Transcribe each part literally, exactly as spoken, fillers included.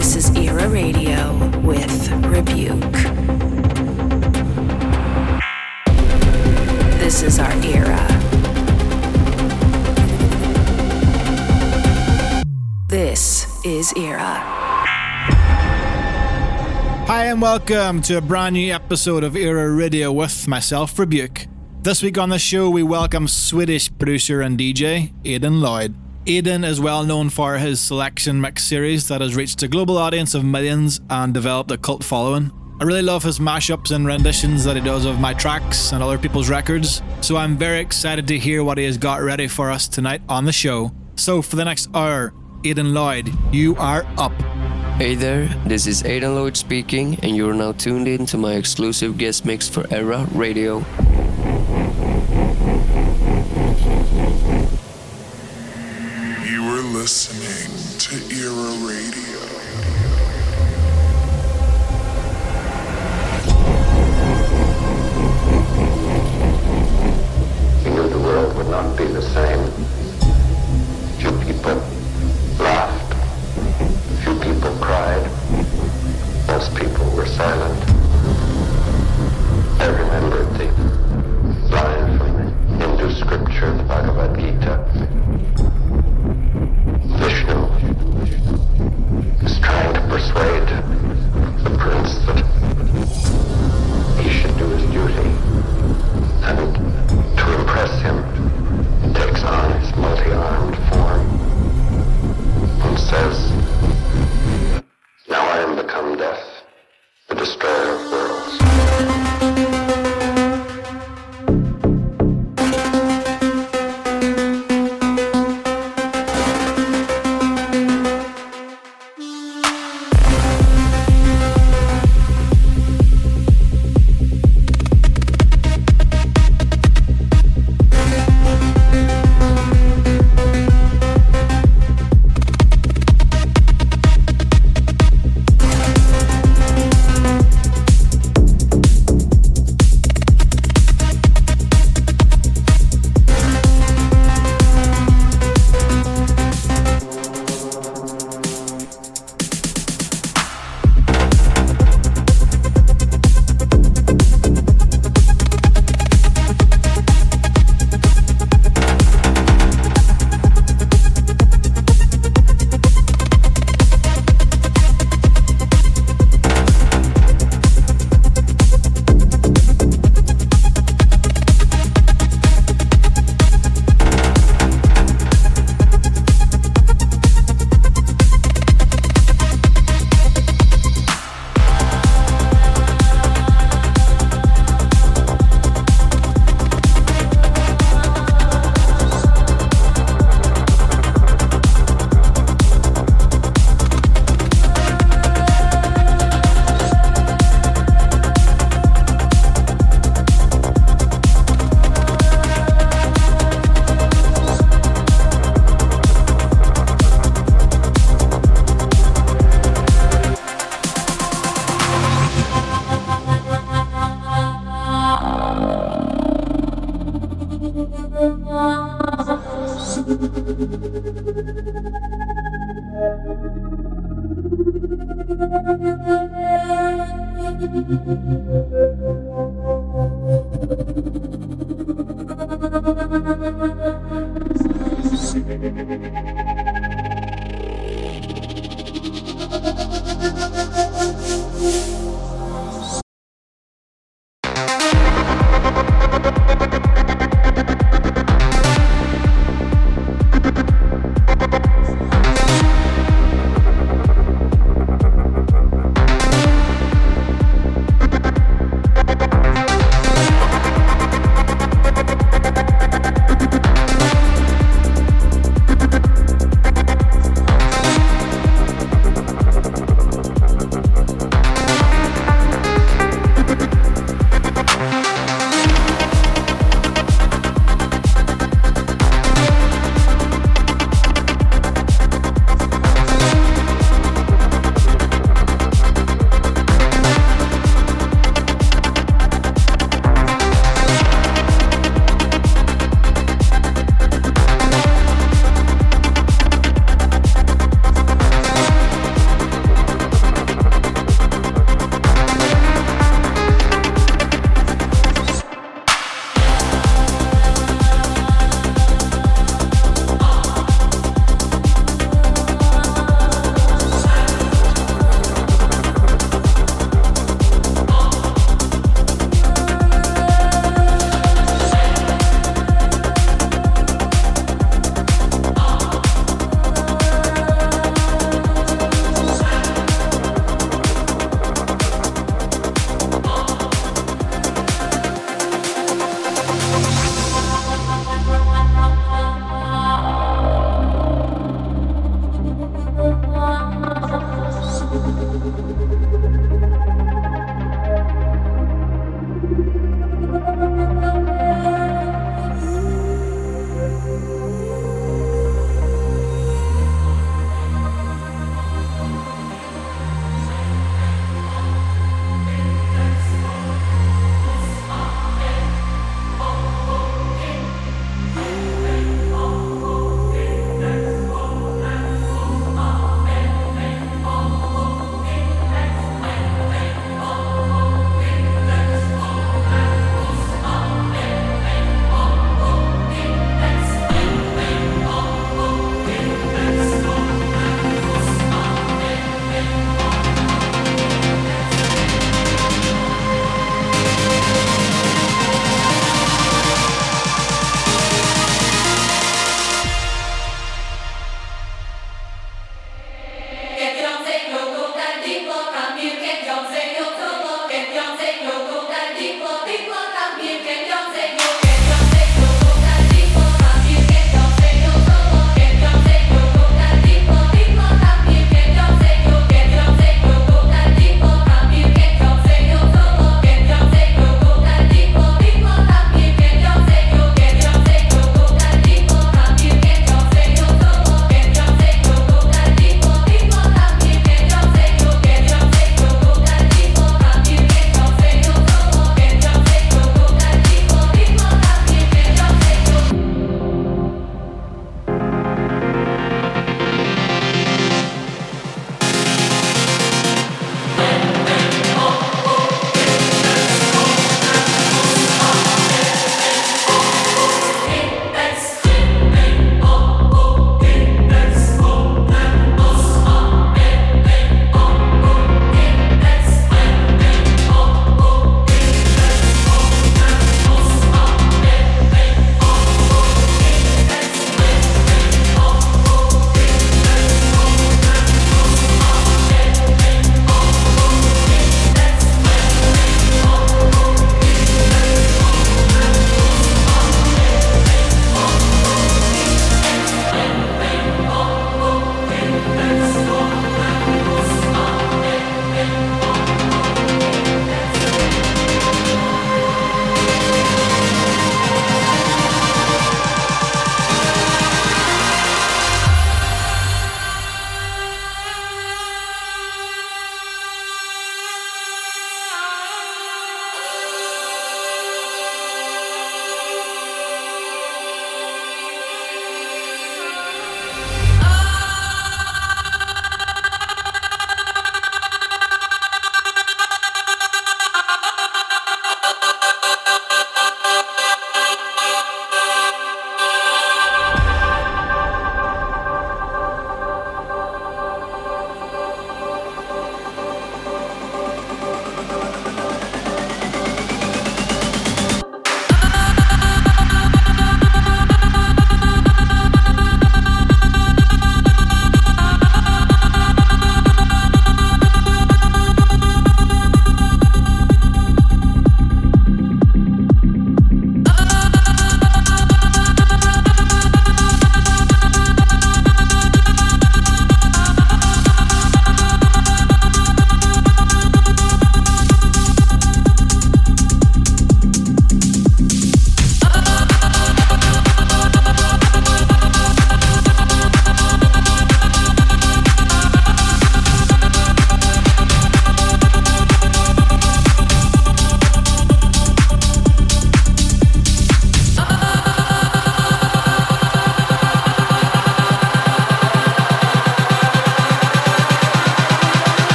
This is E R A Radio with Rebuke. This is our era. This is E R A. Hi and welcome to a brand new episode of E R A Radio with myself, Rebuke. This week on the show we welcome Swedish producer and D J, Aiden Lloyd. Aiden is well known for his Selection mix series that has reached a global audience of millions and developed a cult following. I really love his mashups and renditions that he does of my tracks and other people's records, so I'm very excited to hear what he has got ready for us tonight on the show. So for the next hour, Aiden Lloyd, you are up. Hey there, this is Aiden Lloyd speaking, and you're now tuned in to my exclusive guest mix for E R A Radio. You are listening to E R A Radio. He knew the world would not be the same. Few people laughed. Few people cried. Most people were silent. I remembered the line from the Hindu scripture, the Bhagavad Gita. Vishnu is trying to persuade the prince that he should do his duty, and to impress him, he takes on his multi-armed form and says, "Now I am become death, the destroyer of worlds."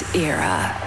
is E R A.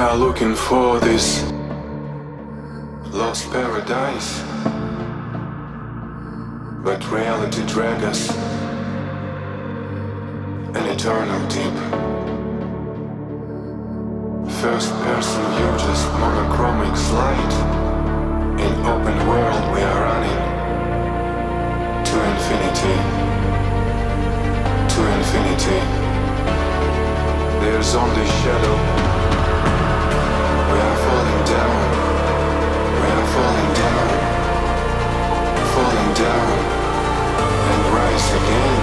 are looking for this lost paradise, but reality drags us an eternal deep. First person uses monochromic slide. In open world we are running to infinity, to infinity. There's only shadow. We are falling down, we are falling down, falling down, and rise again,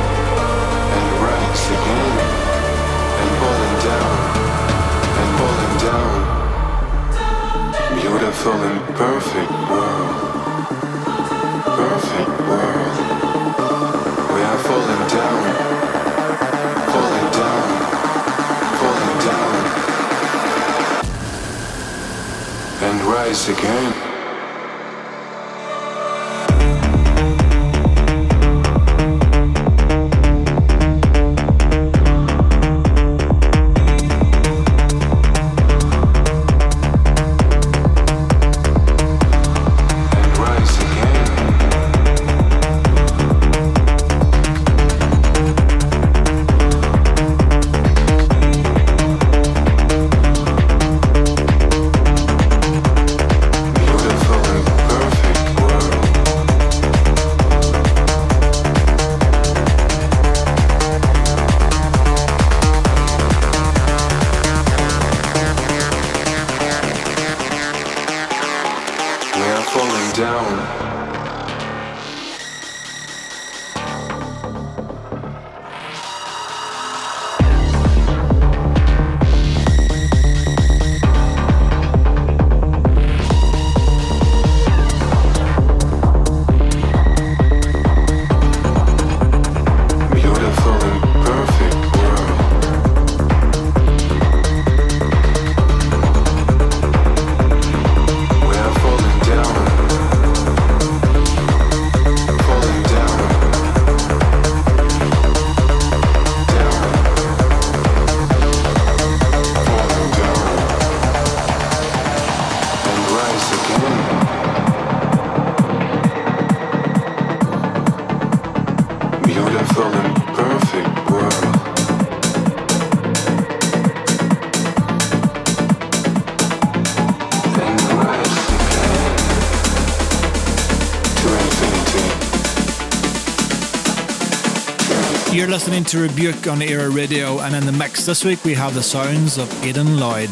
and rise again, and falling down, and falling down. Beautiful and perfect world, perfect world. We are falling down, falling down, falling down, and rise again. You're listening to Rebuke on E R A Radio, and in the mix this week we have the sounds of Aiden Lloyd.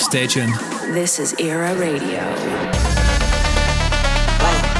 Stay tuned. This is E R A Radio. What?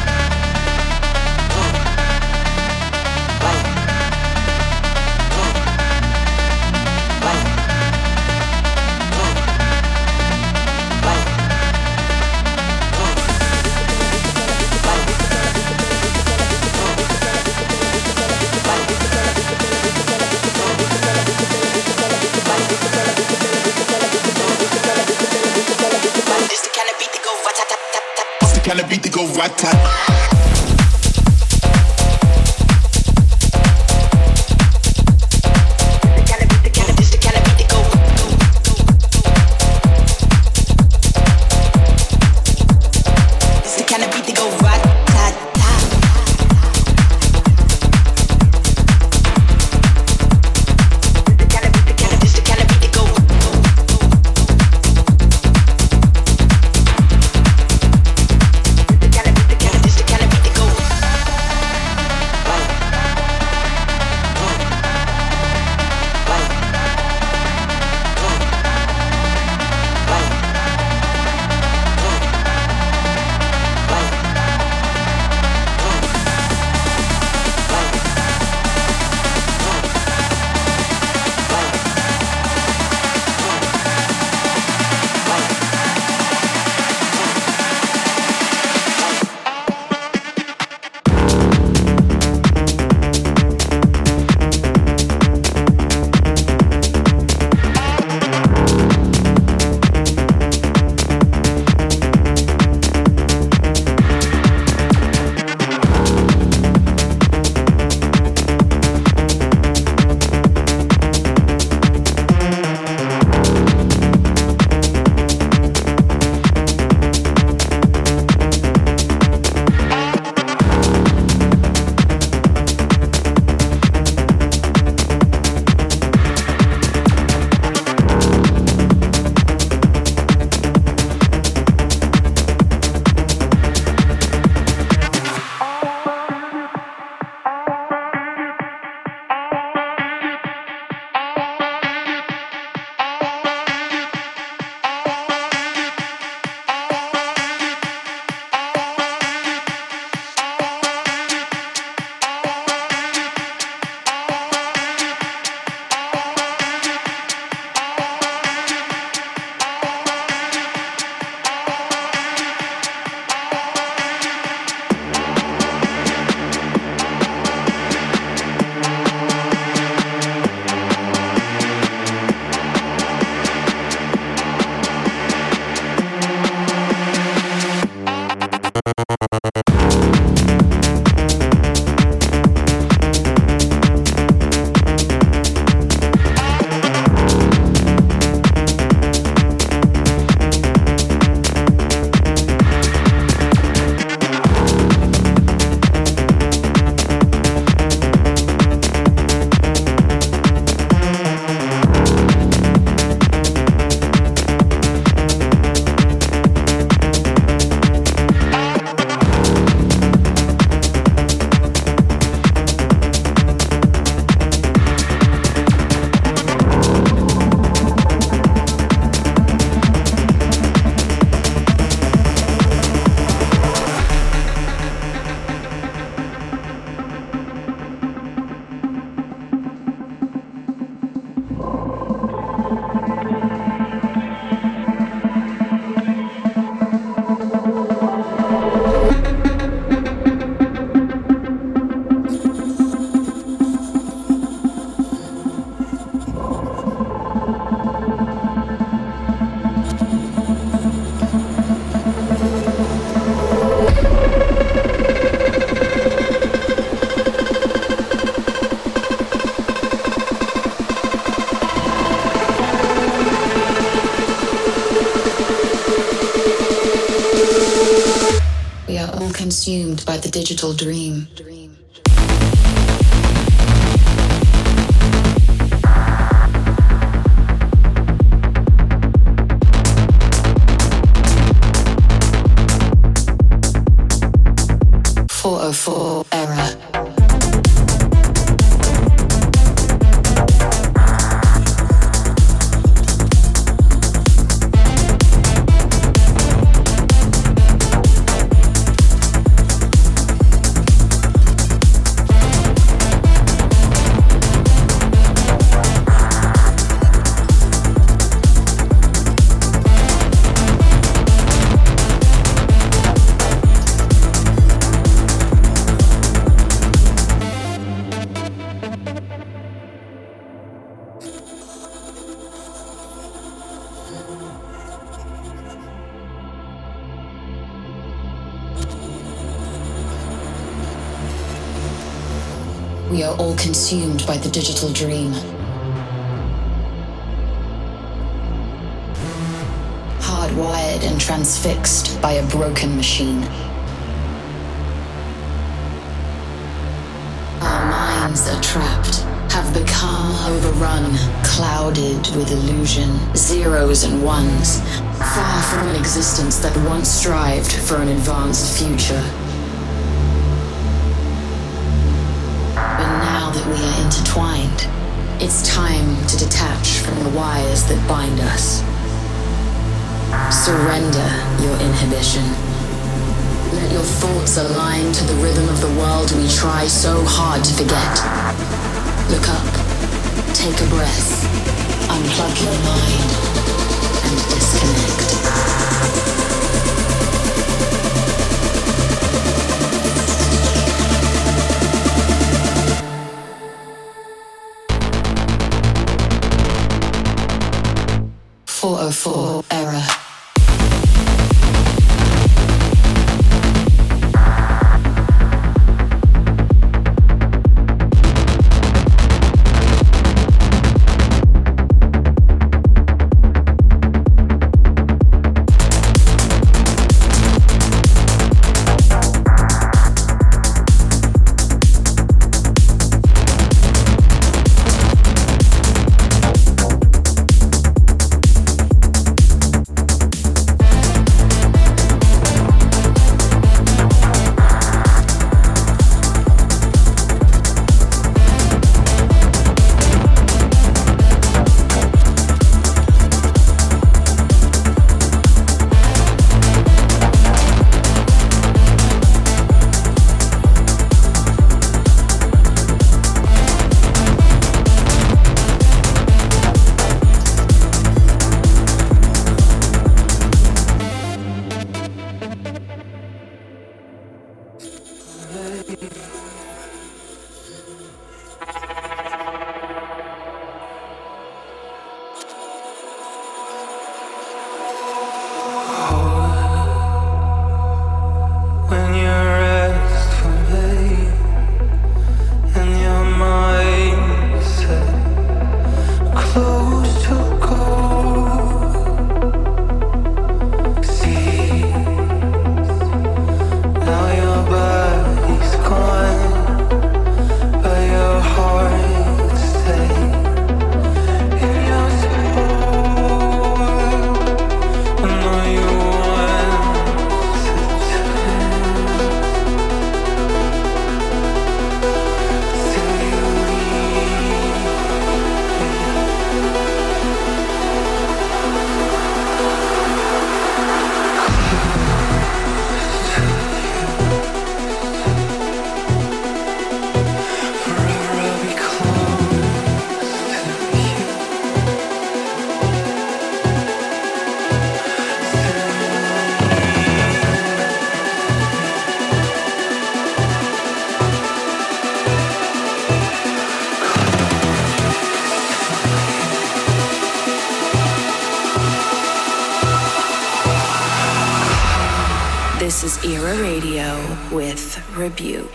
consumed by the digital dream. four oh four era. We are all consumed by the digital dream. Hardwired and transfixed by a broken machine. Our minds are trapped, have become overrun, clouded with illusion, zeros and ones, far from an existence that once strived for an advanced future. We are intertwined. It's time to detach from the wires that bind us. Surrender your inhibition. Let your thoughts align to the rhythm of the world we try so hard to forget. Look up, take a breath, unplug your mind, and disconnect. four oh four era. This is E R A Radio with Rebuke.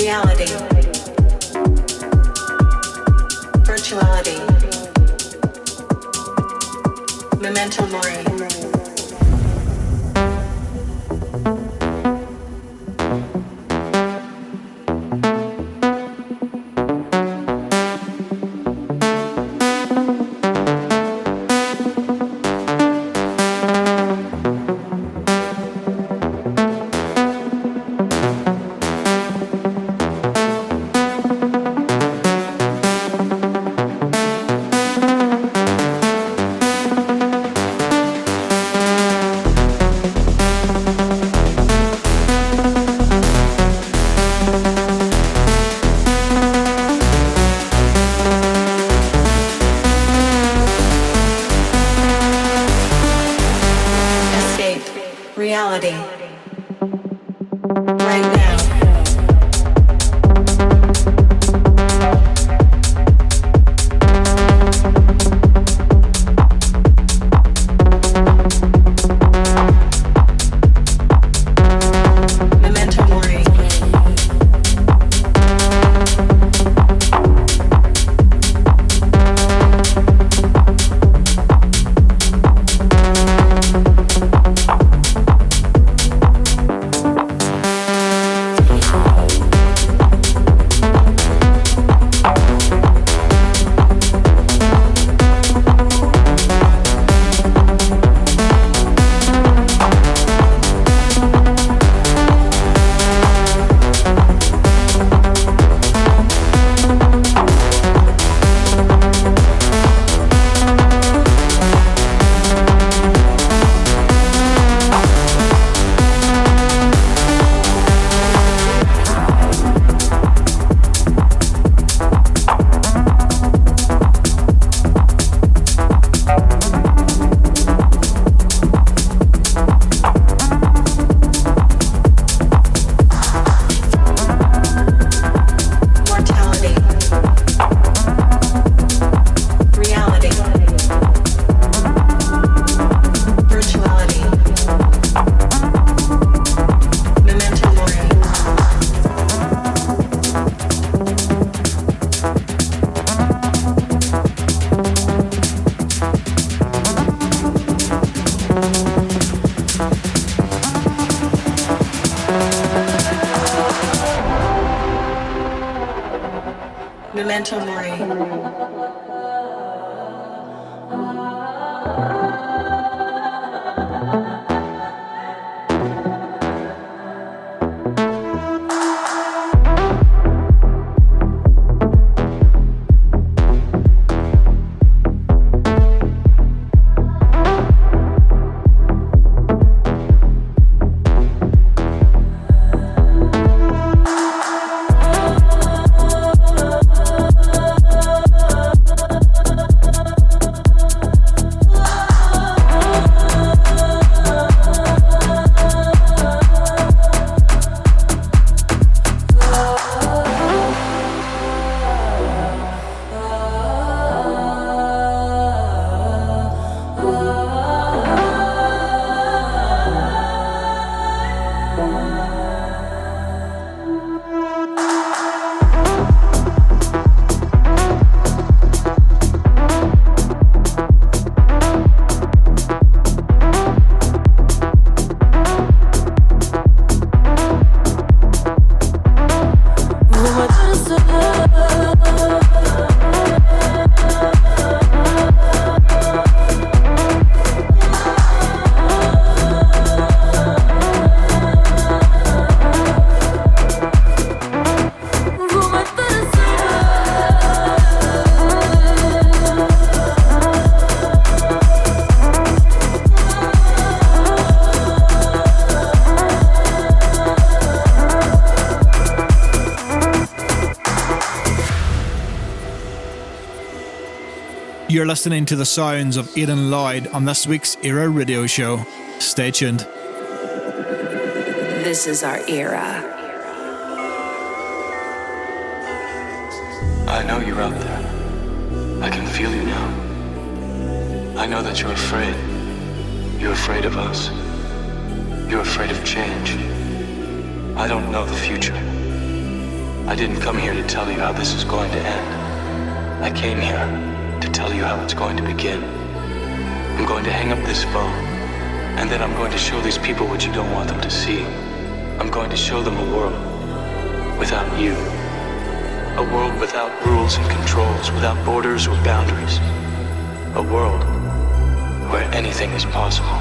reality, virtuality, memento mori. You're listening to the sounds of Aiden Lloyd on this week's E R A Radio Show. Stay tuned. This is our era. I know you're out there. I can feel you now. I know that you're afraid. You're afraid of us. You're afraid of change. I don't know the future. I didn't come here to tell you how this is going to end. I came here to tell you how it's going to begin. I'm going to hang up this phone, and then I'm going to show these people what you don't want them to see. I'm going to show them a world without you. A world without rules and controls, without borders or boundaries. A world where anything is possible.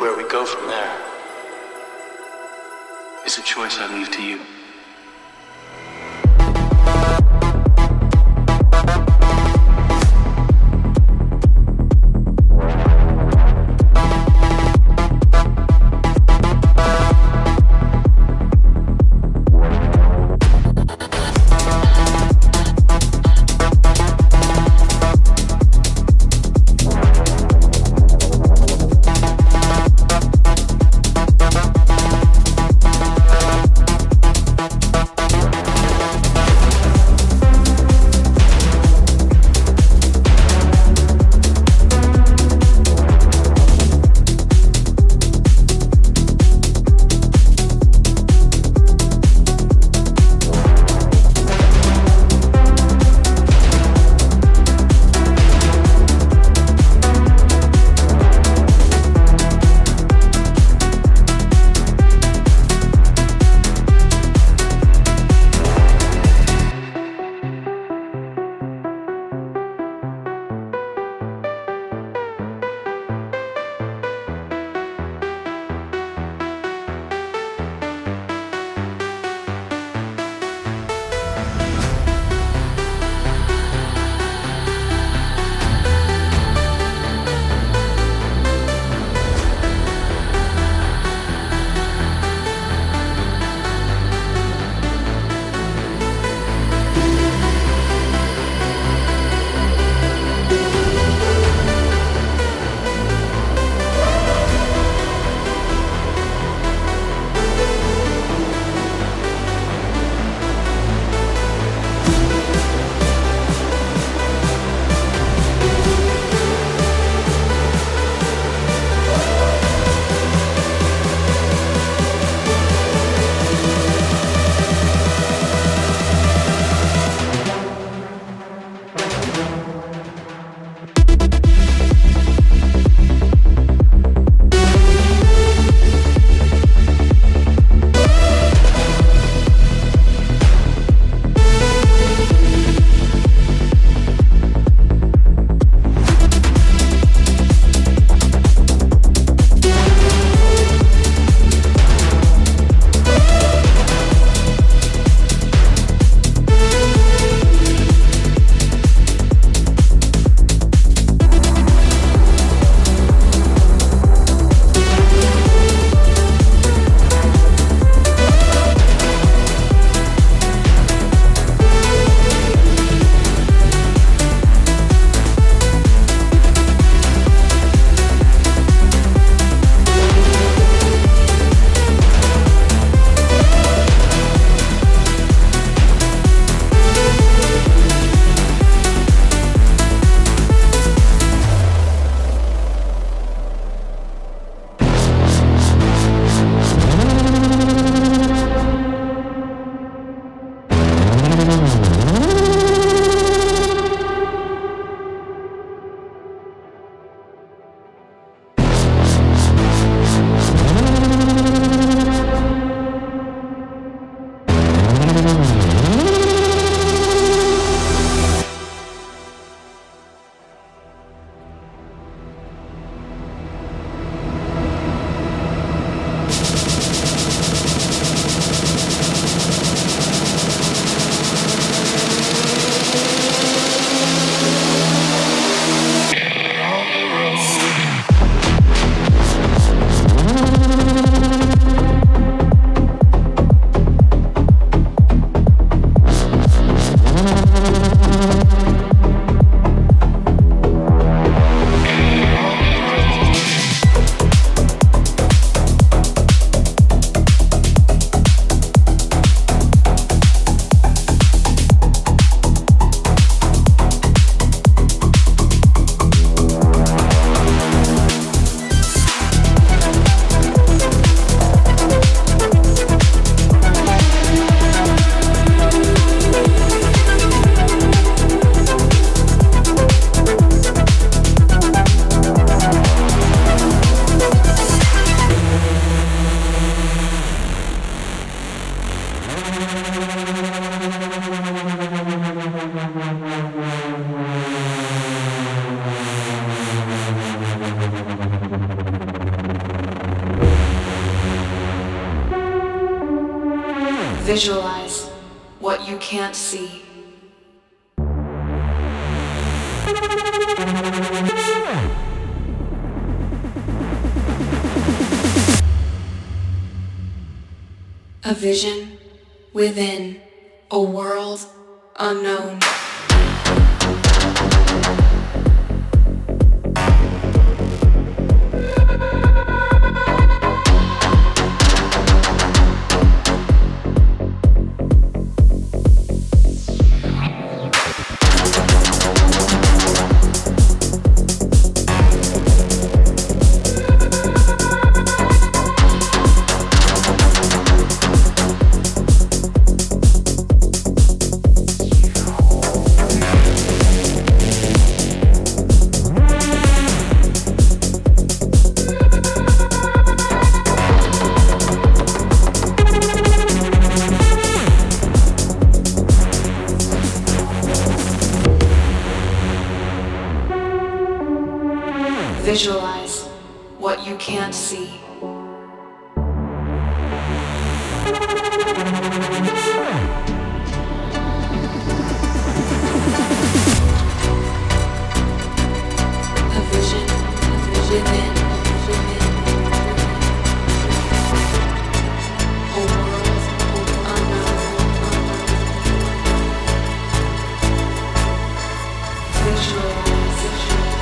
Where we go from there is a choice I leave to you. Visualize what you can't see. A vision within a world unknown. Visualize what you can't see. A vision, a vision within, within. A world unknown. Visualize, visualize.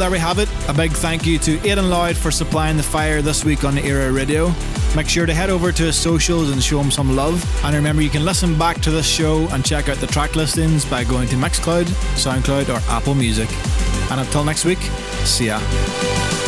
there we have it. A big thank you to Aiden Lloyd for supplying the fire this week on E R A Radio. Make sure to head over to his socials and show him some love. And remember, you can listen back to this show and check out the track listings by going to Mixcloud, SoundCloud or Apple Music. And until next week, see ya.